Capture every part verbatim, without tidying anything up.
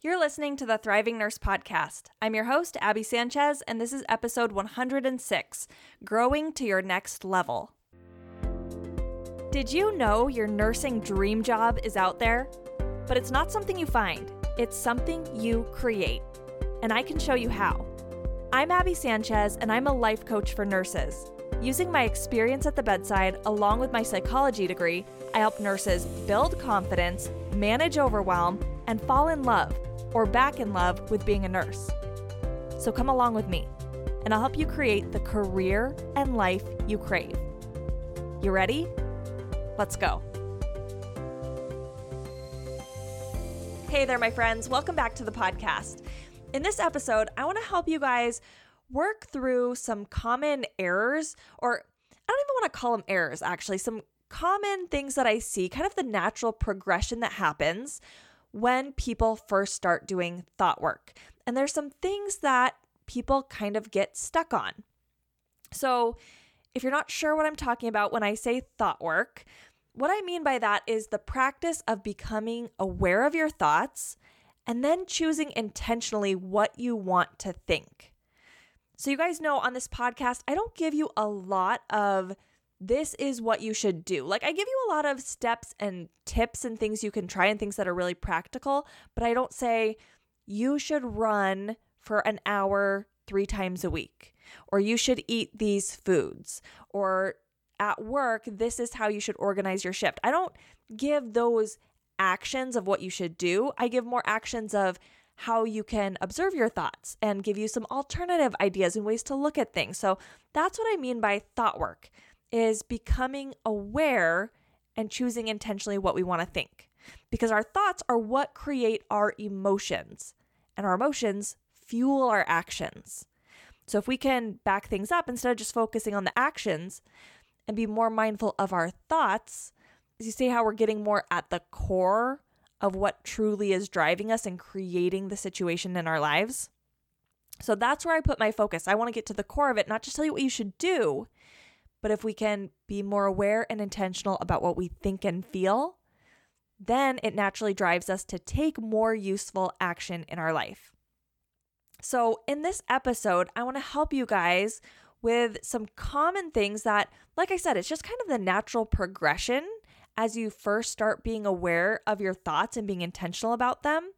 You're listening to the Thriving Nurse Podcast. I'm your host, Abby Sanchez, and this is episode one hundred six, Growing to Your Next Level. Did you know your nursing dream job is out there? But it's not something you find. It's something you create. And I can show you how. I'm Abby Sanchez, and I'm a life coach for nurses. Using my experience at the bedside, along with my psychology degree, I help nurses build confidence, manage overwhelm, and fall in love or back in love with being a nurse. So come along with me, and I'll help you create the career and life you crave. You ready? Let's go. Hey there, my friends. Welcome back to the podcast. In this episode, I want to help you guys work through some common errors, or I don't even want to call them errors, actually, some common things that I see, kind of the natural progression that happens when people first start doing thought work. And there's some things that people kind of get stuck on. So if you're not sure what I'm talking about when I say thought work, what I mean by that is the practice of becoming aware of your thoughts and then choosing intentionally what you want to think. So you guys know on this podcast, I don't give you a lot of this is what you should do. Like, I give you a lot of steps and tips and things you can try and things that are really practical, but I don't say you should run for an hour three times a week, or you should eat these foods, or at work, this is how you should organize your shift. I don't give those actions of what you should do. I give more actions of how you can observe your thoughts and give you some alternative ideas and ways to look at things. So that's what I mean by thought work, is becoming aware and choosing intentionally what we want to think. Because our thoughts are what create our emotions, and our emotions fuel our actions. So if we can back things up instead of just focusing on the actions and be more mindful of our thoughts, you see how we're getting more at the core of what truly is driving us and creating the situation in our lives. So that's where I put my focus. I want to get to the core of it, not just tell you what you should do, but if we can be more aware and intentional about what we think and feel, then it naturally drives us to take more useful action in our life. So in this episode, I want to help you guys with some common things that, like I said, it's just kind of the natural progression as you first start being aware of your thoughts and being intentional about them.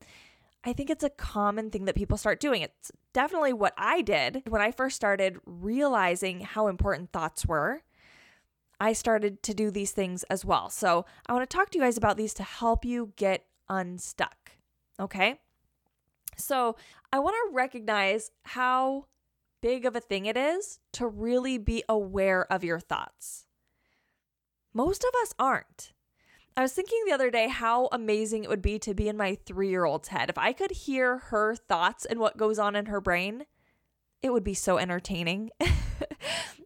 I think it's a common thing that people start doing. It's definitely what I did when I first started realizing how important thoughts were. I started to do these things as well. So I want to talk to you guys about these to help you get unstuck, okay? So I want to recognize how big of a thing it is to really be aware of your thoughts. Most of us aren't. I was thinking the other day how amazing it would be to be in my three-year-old's head. If I could hear her thoughts and what goes on in her brain, it would be so entertaining.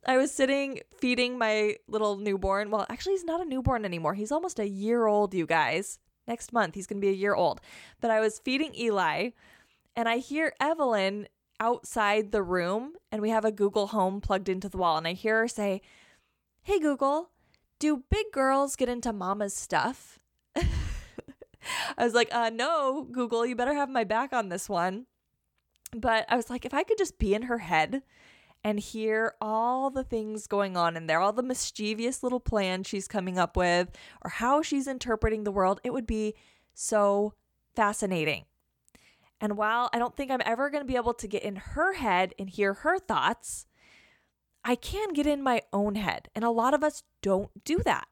I was sitting feeding my little newborn. Well, actually, he's not a newborn anymore. He's almost a year old, you guys. Next month, he's going to be a year old. But I was feeding Eli, and I hear Evelyn outside the room, and we have a Google Home plugged into the wall. And I hear her say, "Hey, Google, do big girls get into mama's stuff?" I was like, uh, no, Google, you better have my back on this one. But I was like, if I could just be in her head and hear all the things going on in there, all the mischievous little plans she's coming up with or how she's interpreting the world, it would be so fascinating. And while I don't think I'm ever going to be able to get in her head and hear her thoughts, I can get in my own head. And a lot of us don't do that,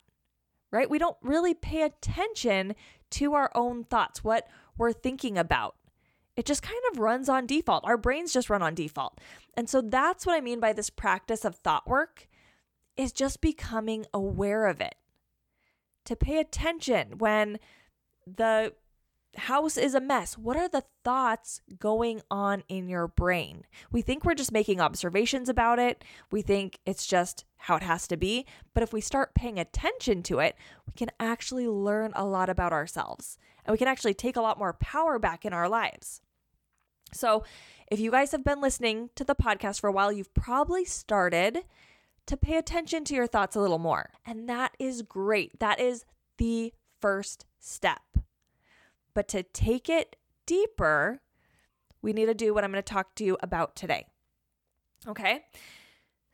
right? We don't really pay attention to our own thoughts, what we're thinking about. It just kind of runs on default. Our brains just run on default. And so that's what I mean by this practice of thought work, is just becoming aware of it. To pay attention when the house is a mess. What are the thoughts going on in your brain? We think we're just making observations about it. We think it's just how it has to be. But if we start paying attention to it, we can actually learn a lot about ourselves, and we can actually take a lot more power back in our lives. So if you guys have been listening to the podcast for a while, you've probably started to pay attention to your thoughts a little more. And that is great. That is the first step. But to take it deeper, we need to do what I'm going to talk to you about today. Okay?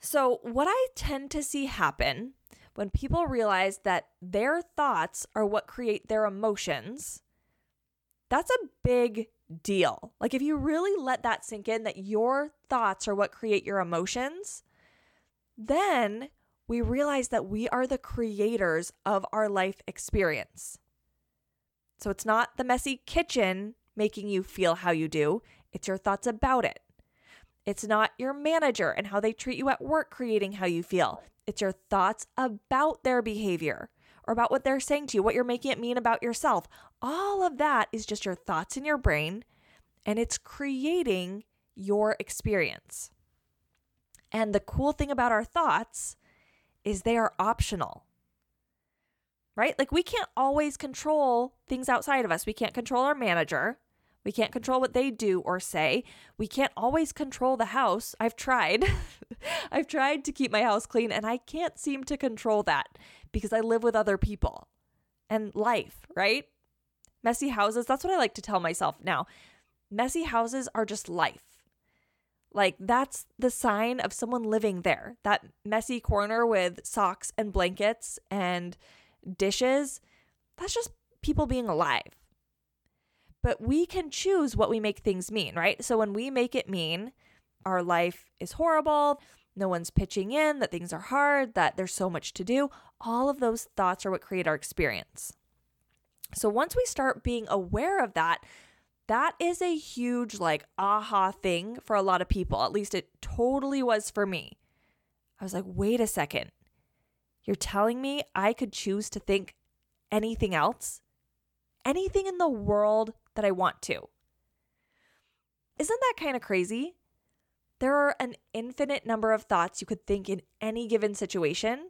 So what I tend to see happen when people realize that their thoughts are what create their emotions, that's a big deal. Like if you really let that sink in, that your thoughts are what create your emotions, then we realize that we are the creators of our life experience. So it's not the messy kitchen making you feel how you do. It's your thoughts about it. It's not your manager and how they treat you at work creating how you feel. It's your thoughts about their behavior or about what they're saying to you, what you're making it mean about yourself. All of that is just your thoughts in your brain, and it's creating your experience. And the cool thing about our thoughts is they are optional, right? Like we can't always control things outside of us. We can't control our manager. We can't control what they do or say. We can't always control the house. I've tried. I've tried to keep my house clean, and I can't seem to control that because I live with other people and life, right? Messy houses, that's what I like to tell myself now. Messy houses are just life. Like that's the sign of someone living there. That messy corner with socks and blankets and dishes, that's just people being alive. But we can choose what we make things mean, right? So when we make it mean our life is horrible, no one's pitching in, that things are hard, that there's so much to do, all of those thoughts are what create our experience. So once we start being aware of that, that is a huge like aha thing for a lot of people. At least it totally was for me. I was like, wait a second. You're telling me I could choose to think anything else? Anything in the world that I want to. Isn't that kind of crazy? There are an infinite number of thoughts you could think in any given situation.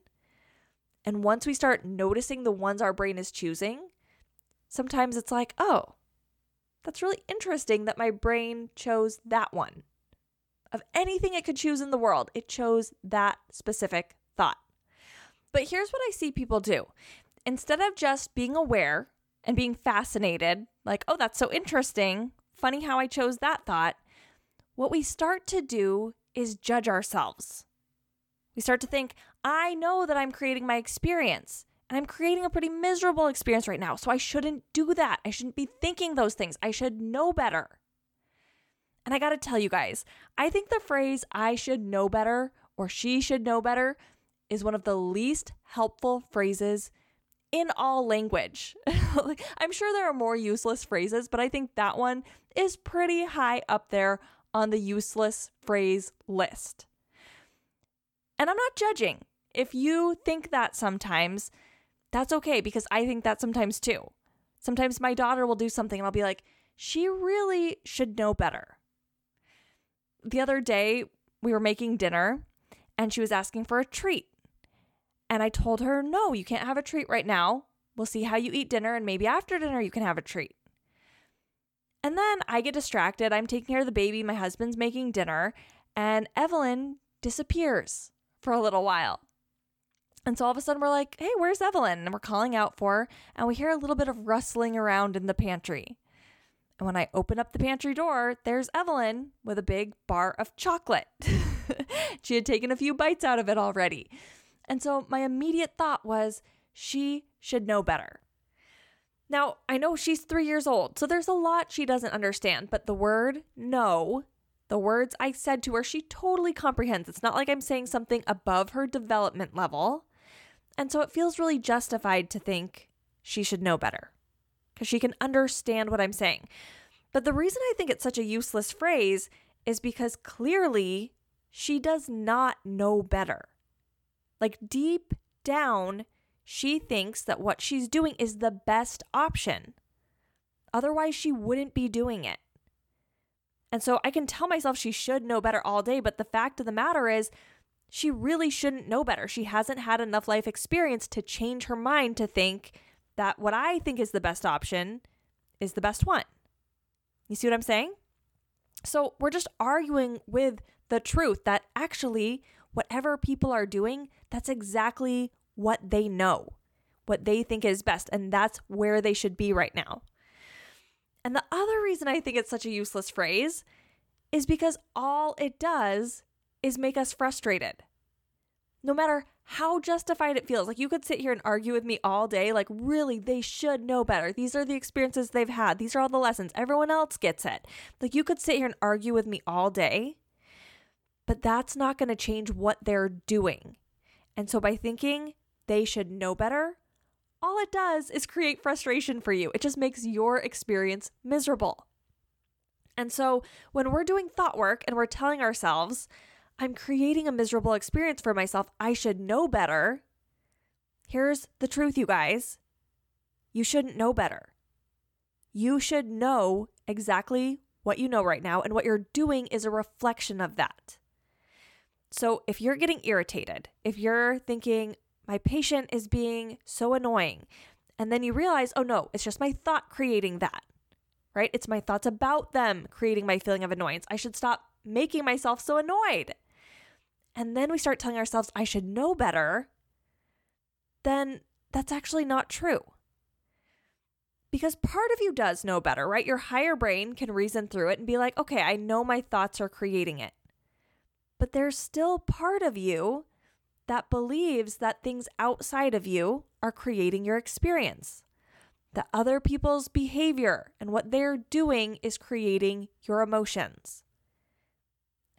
And once we start noticing the ones our brain is choosing, sometimes it's like, oh, that's really interesting that my brain chose that one. Of anything it could choose in the world, it chose that specific thought. But here's what I see people do. Instead of just being aware and being fascinated, like, oh, that's so interesting, funny how I chose that thought, what we start to do is judge ourselves. We start to think, I know that I'm creating my experience, and I'm creating a pretty miserable experience right now, so I shouldn't do that. I shouldn't be thinking those things. I should know better. And I gotta tell you guys, I think the phrase, I should know better, or she should know better, is one of the least helpful phrases in all language. I'm sure there are more useless phrases, but I think that one is pretty high up there on the useless phrase list. And I'm not judging. If you think that sometimes, that's okay, because I think that sometimes too. Sometimes my daughter will do something and I'll be like, she really should know better. The other day, we were making dinner and she was asking for a treat. And I told her, no, you can't have a treat right now. We'll see how you eat dinner, and maybe after dinner you can have a treat. And then I get distracted. I'm taking care of the baby. My husband's making dinner. And Evelyn disappears for a little while. And so all of a sudden we're like, hey, where's Evelyn? And we're calling out for her. And we hear a little bit of rustling around in the pantry. And when I open up the pantry door, there's Evelyn with a big bar of chocolate. She had taken a few bites out of it already. And so my immediate thought was, she should know better. Now, I know she's three years old, so there's a lot she doesn't understand, but the word no, the words I said to her, she totally comprehends. It's not like I'm saying something above her development level. And so it feels really justified to think she should know better because she can understand what I'm saying. But the reason I think it's such a useless phrase is because clearly she does not know better. Like deep down, she thinks that what she's doing is the best option. Otherwise, she wouldn't be doing it. And so I can tell myself she should know better all day, but the fact of the matter is she really shouldn't know better. She hasn't had enough life experience to change her mind to think that what I think is the best option is the best one. You see what I'm saying? So we're just arguing with the truth that actually whatever people are doing, that's exactly what they know, what they think is best, and that's where they should be right now. And the other reason I think it's such a useless phrase is because all it does is make us frustrated. No matter how justified it feels, like you could sit here and argue with me all day, like really, they should know better. These are the experiences they've had. These are all the lessons. Everyone else gets it. Like you could sit here and argue with me all day, but that's not going to change what they're doing. And so by thinking they should know better, all it does is create frustration for you. It just makes your experience miserable. And so when we're doing thought work and we're telling ourselves, I'm creating a miserable experience for myself, I should know better. Here's the truth, you guys. You shouldn't know better. You should know exactly what you know right now, and what you're doing is a reflection of that. So if you're getting irritated, if you're thinking, my patient is being so annoying, and then you realize, oh no, it's just my thought creating that, right? It's my thoughts about them creating my feeling of annoyance. I should stop making myself so annoyed. And then we start telling ourselves, I should know better. Then that's actually not true. Because part of you does know better, right? Your higher brain can reason through it and be like, okay, I know my thoughts are creating it. But there's still part of you that believes that things outside of you are creating your experience, that other people's behavior and what they're doing is creating your emotions.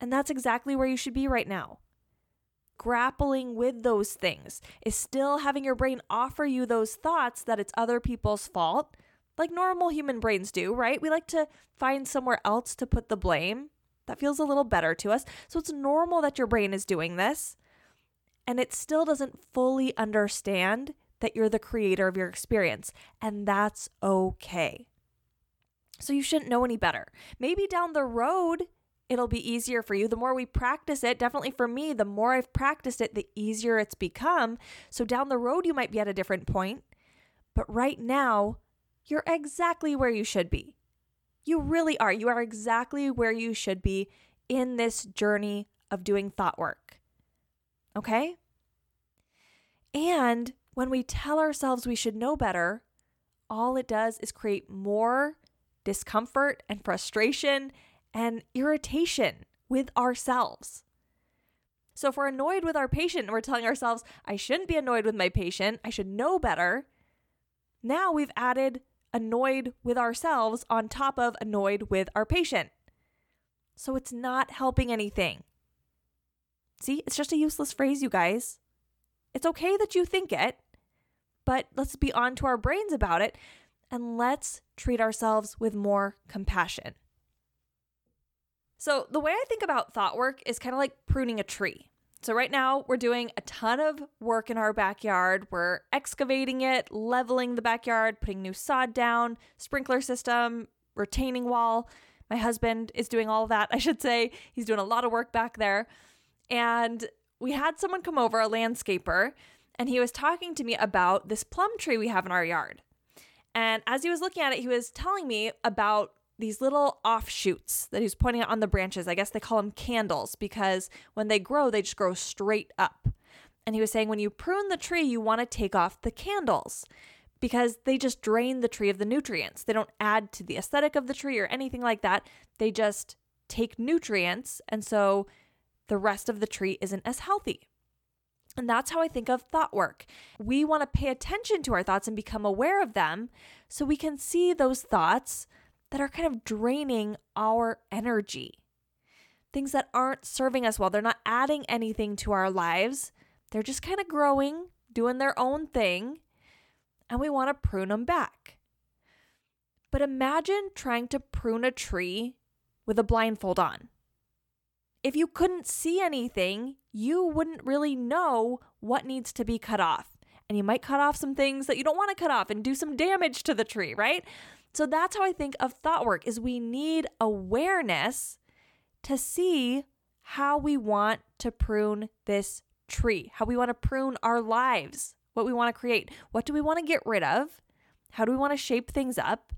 And that's exactly where you should be right now. Grappling with those things is still having your brain offer you those thoughts that it's other people's fault, like normal human brains do, right? We like to find somewhere else to put the blame. That feels a little better to us. So it's normal that your brain is doing this, and it still doesn't fully understand that you're the creator of your experience, and that's okay. So you shouldn't know any better. Maybe down the road, it'll be easier for you. The more we practice it, definitely for me, the more I've practiced it, the easier it's become. So down the road, you might be at a different point. But right now, you're exactly where you should be. You really are. You are exactly where you should be in this journey of doing thought work. Okay? And when we tell ourselves we should know better, all it does is create more discomfort and frustration and irritation with ourselves. So if we're annoyed with our patient and we're telling ourselves, I shouldn't be annoyed with my patient, I should know better, now we've added annoyed with ourselves on top of annoyed with our patient. So it's not helping anything. See, it's just a useless phrase, you guys. It's okay that you think it, but let's be on to our brains about it and let's treat ourselves with more compassion. So the way I think about thought work is kind of like pruning a tree. So right now we're doing a ton of work in our backyard. We're excavating it, leveling the backyard, putting new sod down, sprinkler system, retaining wall. My husband is doing all that, I should say. He's doing a lot of work back there. And we had someone come over, a landscaper, and he was talking to me about this plum tree we have in our yard. And as he was looking at it, he was telling me about these little offshoots that he's pointing out on the branches. I guess they call them candles because when they grow, they just grow straight up. And he was saying, when you prune the tree, you want to take off the candles because they just drain the tree of the nutrients. They don't add to the aesthetic of the tree or anything like that. They just take nutrients. And so the rest of the tree isn't as healthy. And that's how I think of thought work. We want to pay attention to our thoughts and become aware of them so we can see those thoughts that are kind of draining our energy. Things that aren't serving us well. They're not adding anything to our lives. They're just kind of growing, doing their own thing, and we want to prune them back. But imagine trying to prune a tree with a blindfold on. If you couldn't see anything, you wouldn't really know what needs to be cut off. And you might cut off some things that you don't want to cut off and do some damage to the tree, right? So that's how I think of thought work, is we need awareness to see how we want to prune this tree, how we want to prune our lives, what we want to create, what do we want to get rid of, how do we want to shape things up.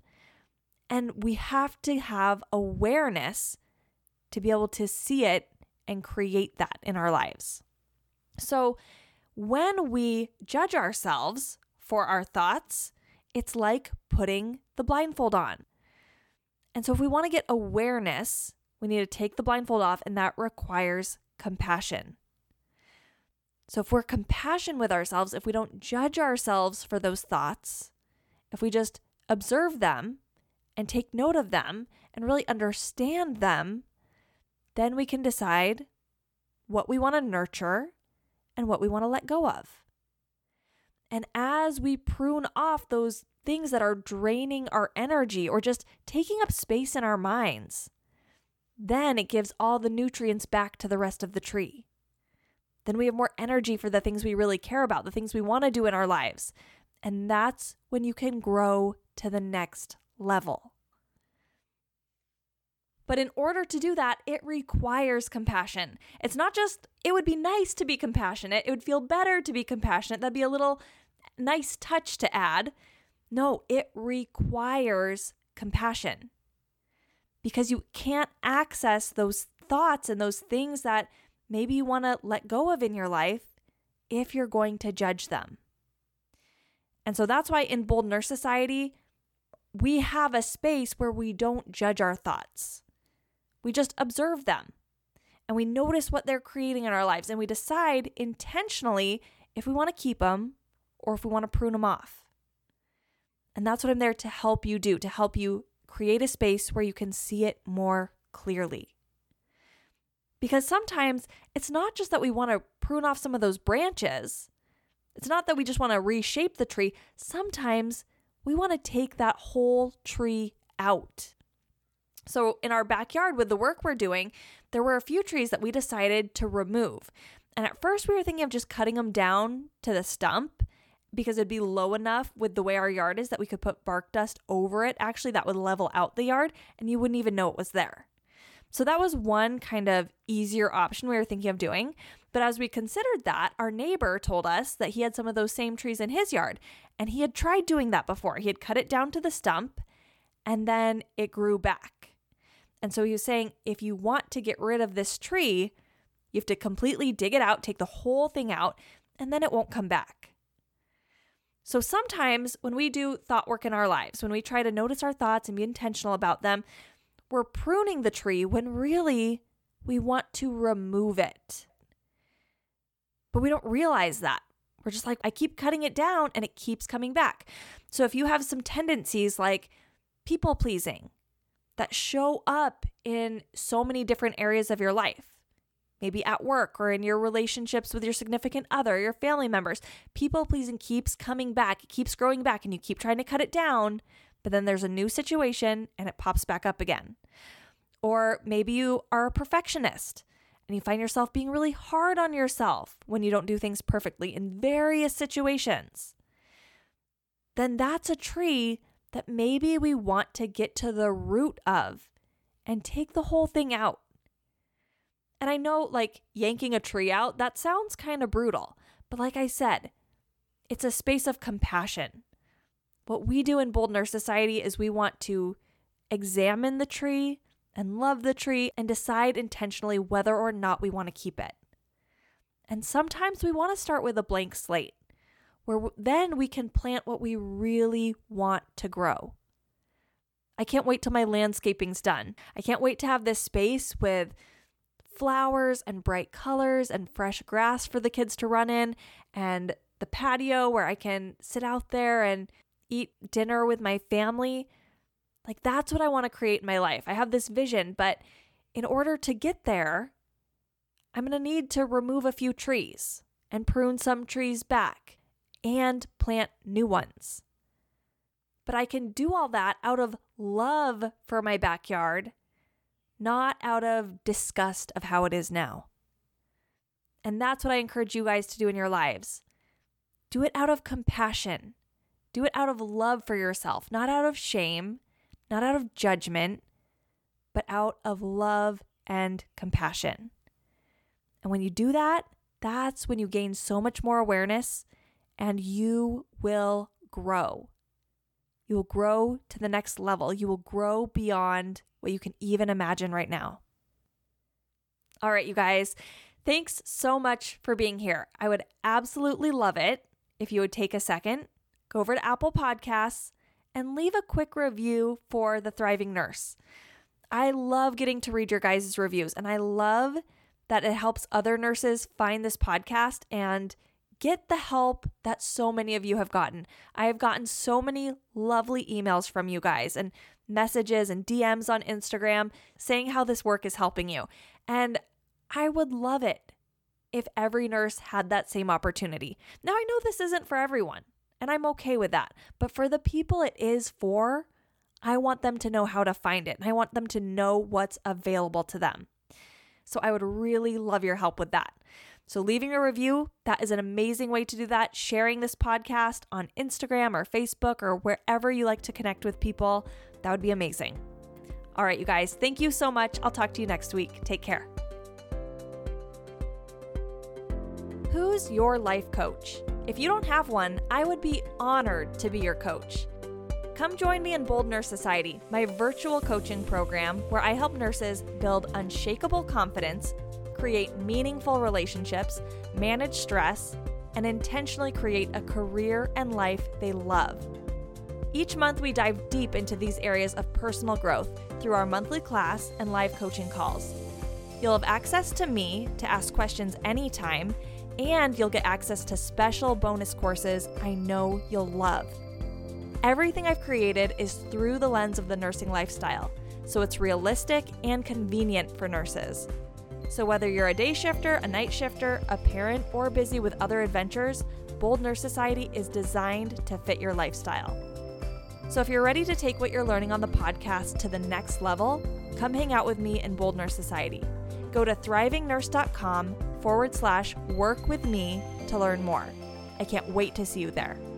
And we have to have awareness to be able to see it and create that in our lives. So when we judge ourselves for our thoughts, it's like putting the blindfold on. And so if we want to get awareness, we need to take the blindfold off, and that requires compassion. So if we're compassionate with ourselves, if we don't judge ourselves for those thoughts, if we just observe them and take note of them and really understand them, then we can decide what we want to nurture and what we want to let go of. And as we prune off those things that are draining our energy or just taking up space in our minds, then it gives all the nutrients back to the rest of the tree. Then we have more energy for the things we really care about, the things we want to do in our lives. And that's when you can grow to the next level. But in order to do that, it requires compassion. It's not just, it would be nice to be compassionate. It would feel better to be compassionate. That'd be a little nice touch to add. No, it requires compassion. Because you can't access those thoughts and those things that maybe you want to let go of in your life if you're going to judge them. And so that's why in Bold Nurse Society, we have a space where we don't judge our thoughts. We just observe them and we notice what they're creating in our lives, and we decide intentionally if we want to keep them or if we want to prune them off. And that's what I'm there to help you do, to help you create a space where you can see it more clearly. Because sometimes it's not just that we want to prune off some of those branches. It's not that we just want to reshape the tree. Sometimes we want to take that whole tree out. So in our backyard with the work we're doing, there were a few trees that we decided to remove. And at first we were thinking of just cutting them down to the stump because it'd be low enough with the way our yard is that we could put bark dust over it. Actually, that would level out the yard and you wouldn't even know it was there. So that was one kind of easier option we were thinking of doing. But as we considered that, our neighbor told us that he had some of those same trees in his yard, and he had tried doing that before. He had cut it down to the stump, and then it grew back. And so he was saying, if you want to get rid of this tree, you have to completely dig it out, take the whole thing out, and then it won't come back. So sometimes when we do thought work in our lives, when we try to notice our thoughts and be intentional about them, we're pruning the tree when really we want to remove it. But we don't realize that. We're just like, I keep cutting it down and it keeps coming back. So if you have some tendencies like people pleasing that show up in so many different areas of your life, maybe at work or in your relationships with your significant other, your family members, people pleasing keeps coming back, it keeps growing back, and you keep trying to cut it down, but then there's a new situation and it pops back up again. Or maybe you are a perfectionist and you find yourself being really hard on yourself when you don't do things perfectly in various situations. Then that's a tree that maybe we want to get to the root of and take the whole thing out. And I know, like, yanking a tree out, that sounds kind of brutal. But like I said, it's a space of compassion. What we do in Bold Nurse Society is we want to examine the tree and love the tree and decide intentionally whether or not we want to keep it. And sometimes we want to start with a blank slate, where then we can plant what we really want to grow. I can't wait till my landscaping's done. I can't wait to have this space with flowers and bright colors and fresh grass for the kids to run in, and the patio where I can sit out there and eat dinner with my family. Like, that's what I want to create in my life. I have this vision, but in order to get there, I'm going to need to remove a few trees and prune some trees back and plant new ones. But I can do all that out of love for my backyard, not out of disgust of how it is now. And that's what I encourage you guys to do in your lives. Do it out of compassion. Do it out of love for yourself, not out of shame, not out of judgment, but out of love and compassion. And when you do that, that's when you gain so much more awareness and you will grow. You will grow to the next level. You will grow beyond what you can even imagine right now. All right, you guys, thanks so much for being here. I would absolutely love it if you would take a second, go over to Apple Podcasts, and leave a quick review for The Thriving Nurse. I love getting to read your guys' reviews, and I love that it helps other nurses find this podcast and get the help that so many of you have gotten. I have gotten so many lovely emails from you guys and messages and D Ms on Instagram saying how this work is helping you. And I would love it if every nurse had that same opportunity. Now, I know this isn't for everyone, and I'm okay with that. But for the people it is for, I want them to know how to find it, and I want them to know what's available to them. So I would really love your help with that. So leaving a review, that is an amazing way to do that. Sharing this podcast on Instagram or Facebook or wherever you like to connect with people, that would be amazing. All right, you guys, thank you so much. I'll talk to you next week. Take care. Who's your life coach? If you don't have one, I would be honored to be your coach. Come join me in Bold Nurse Society, my virtual coaching program where I help nurses build unshakable confidence, create meaningful relationships, manage stress, and intentionally create a career and life they love. Each month, we dive deep into these areas of personal growth through our monthly class and live coaching calls. You'll have access to me to ask questions anytime, and you'll get access to special bonus courses I know you'll love. Everything I've created is through the lens of the nursing lifestyle, so it's realistic and convenient for nurses. So whether you're a day shifter, a night shifter, a parent, or busy with other adventures, Bold Nurse Society is designed to fit your lifestyle. So if you're ready to take what you're learning on the podcast to the next level, come hang out with me in Bold Nurse Society. Go to thriving nurse dot com forward slash work with me to learn more. I can't wait to see you there.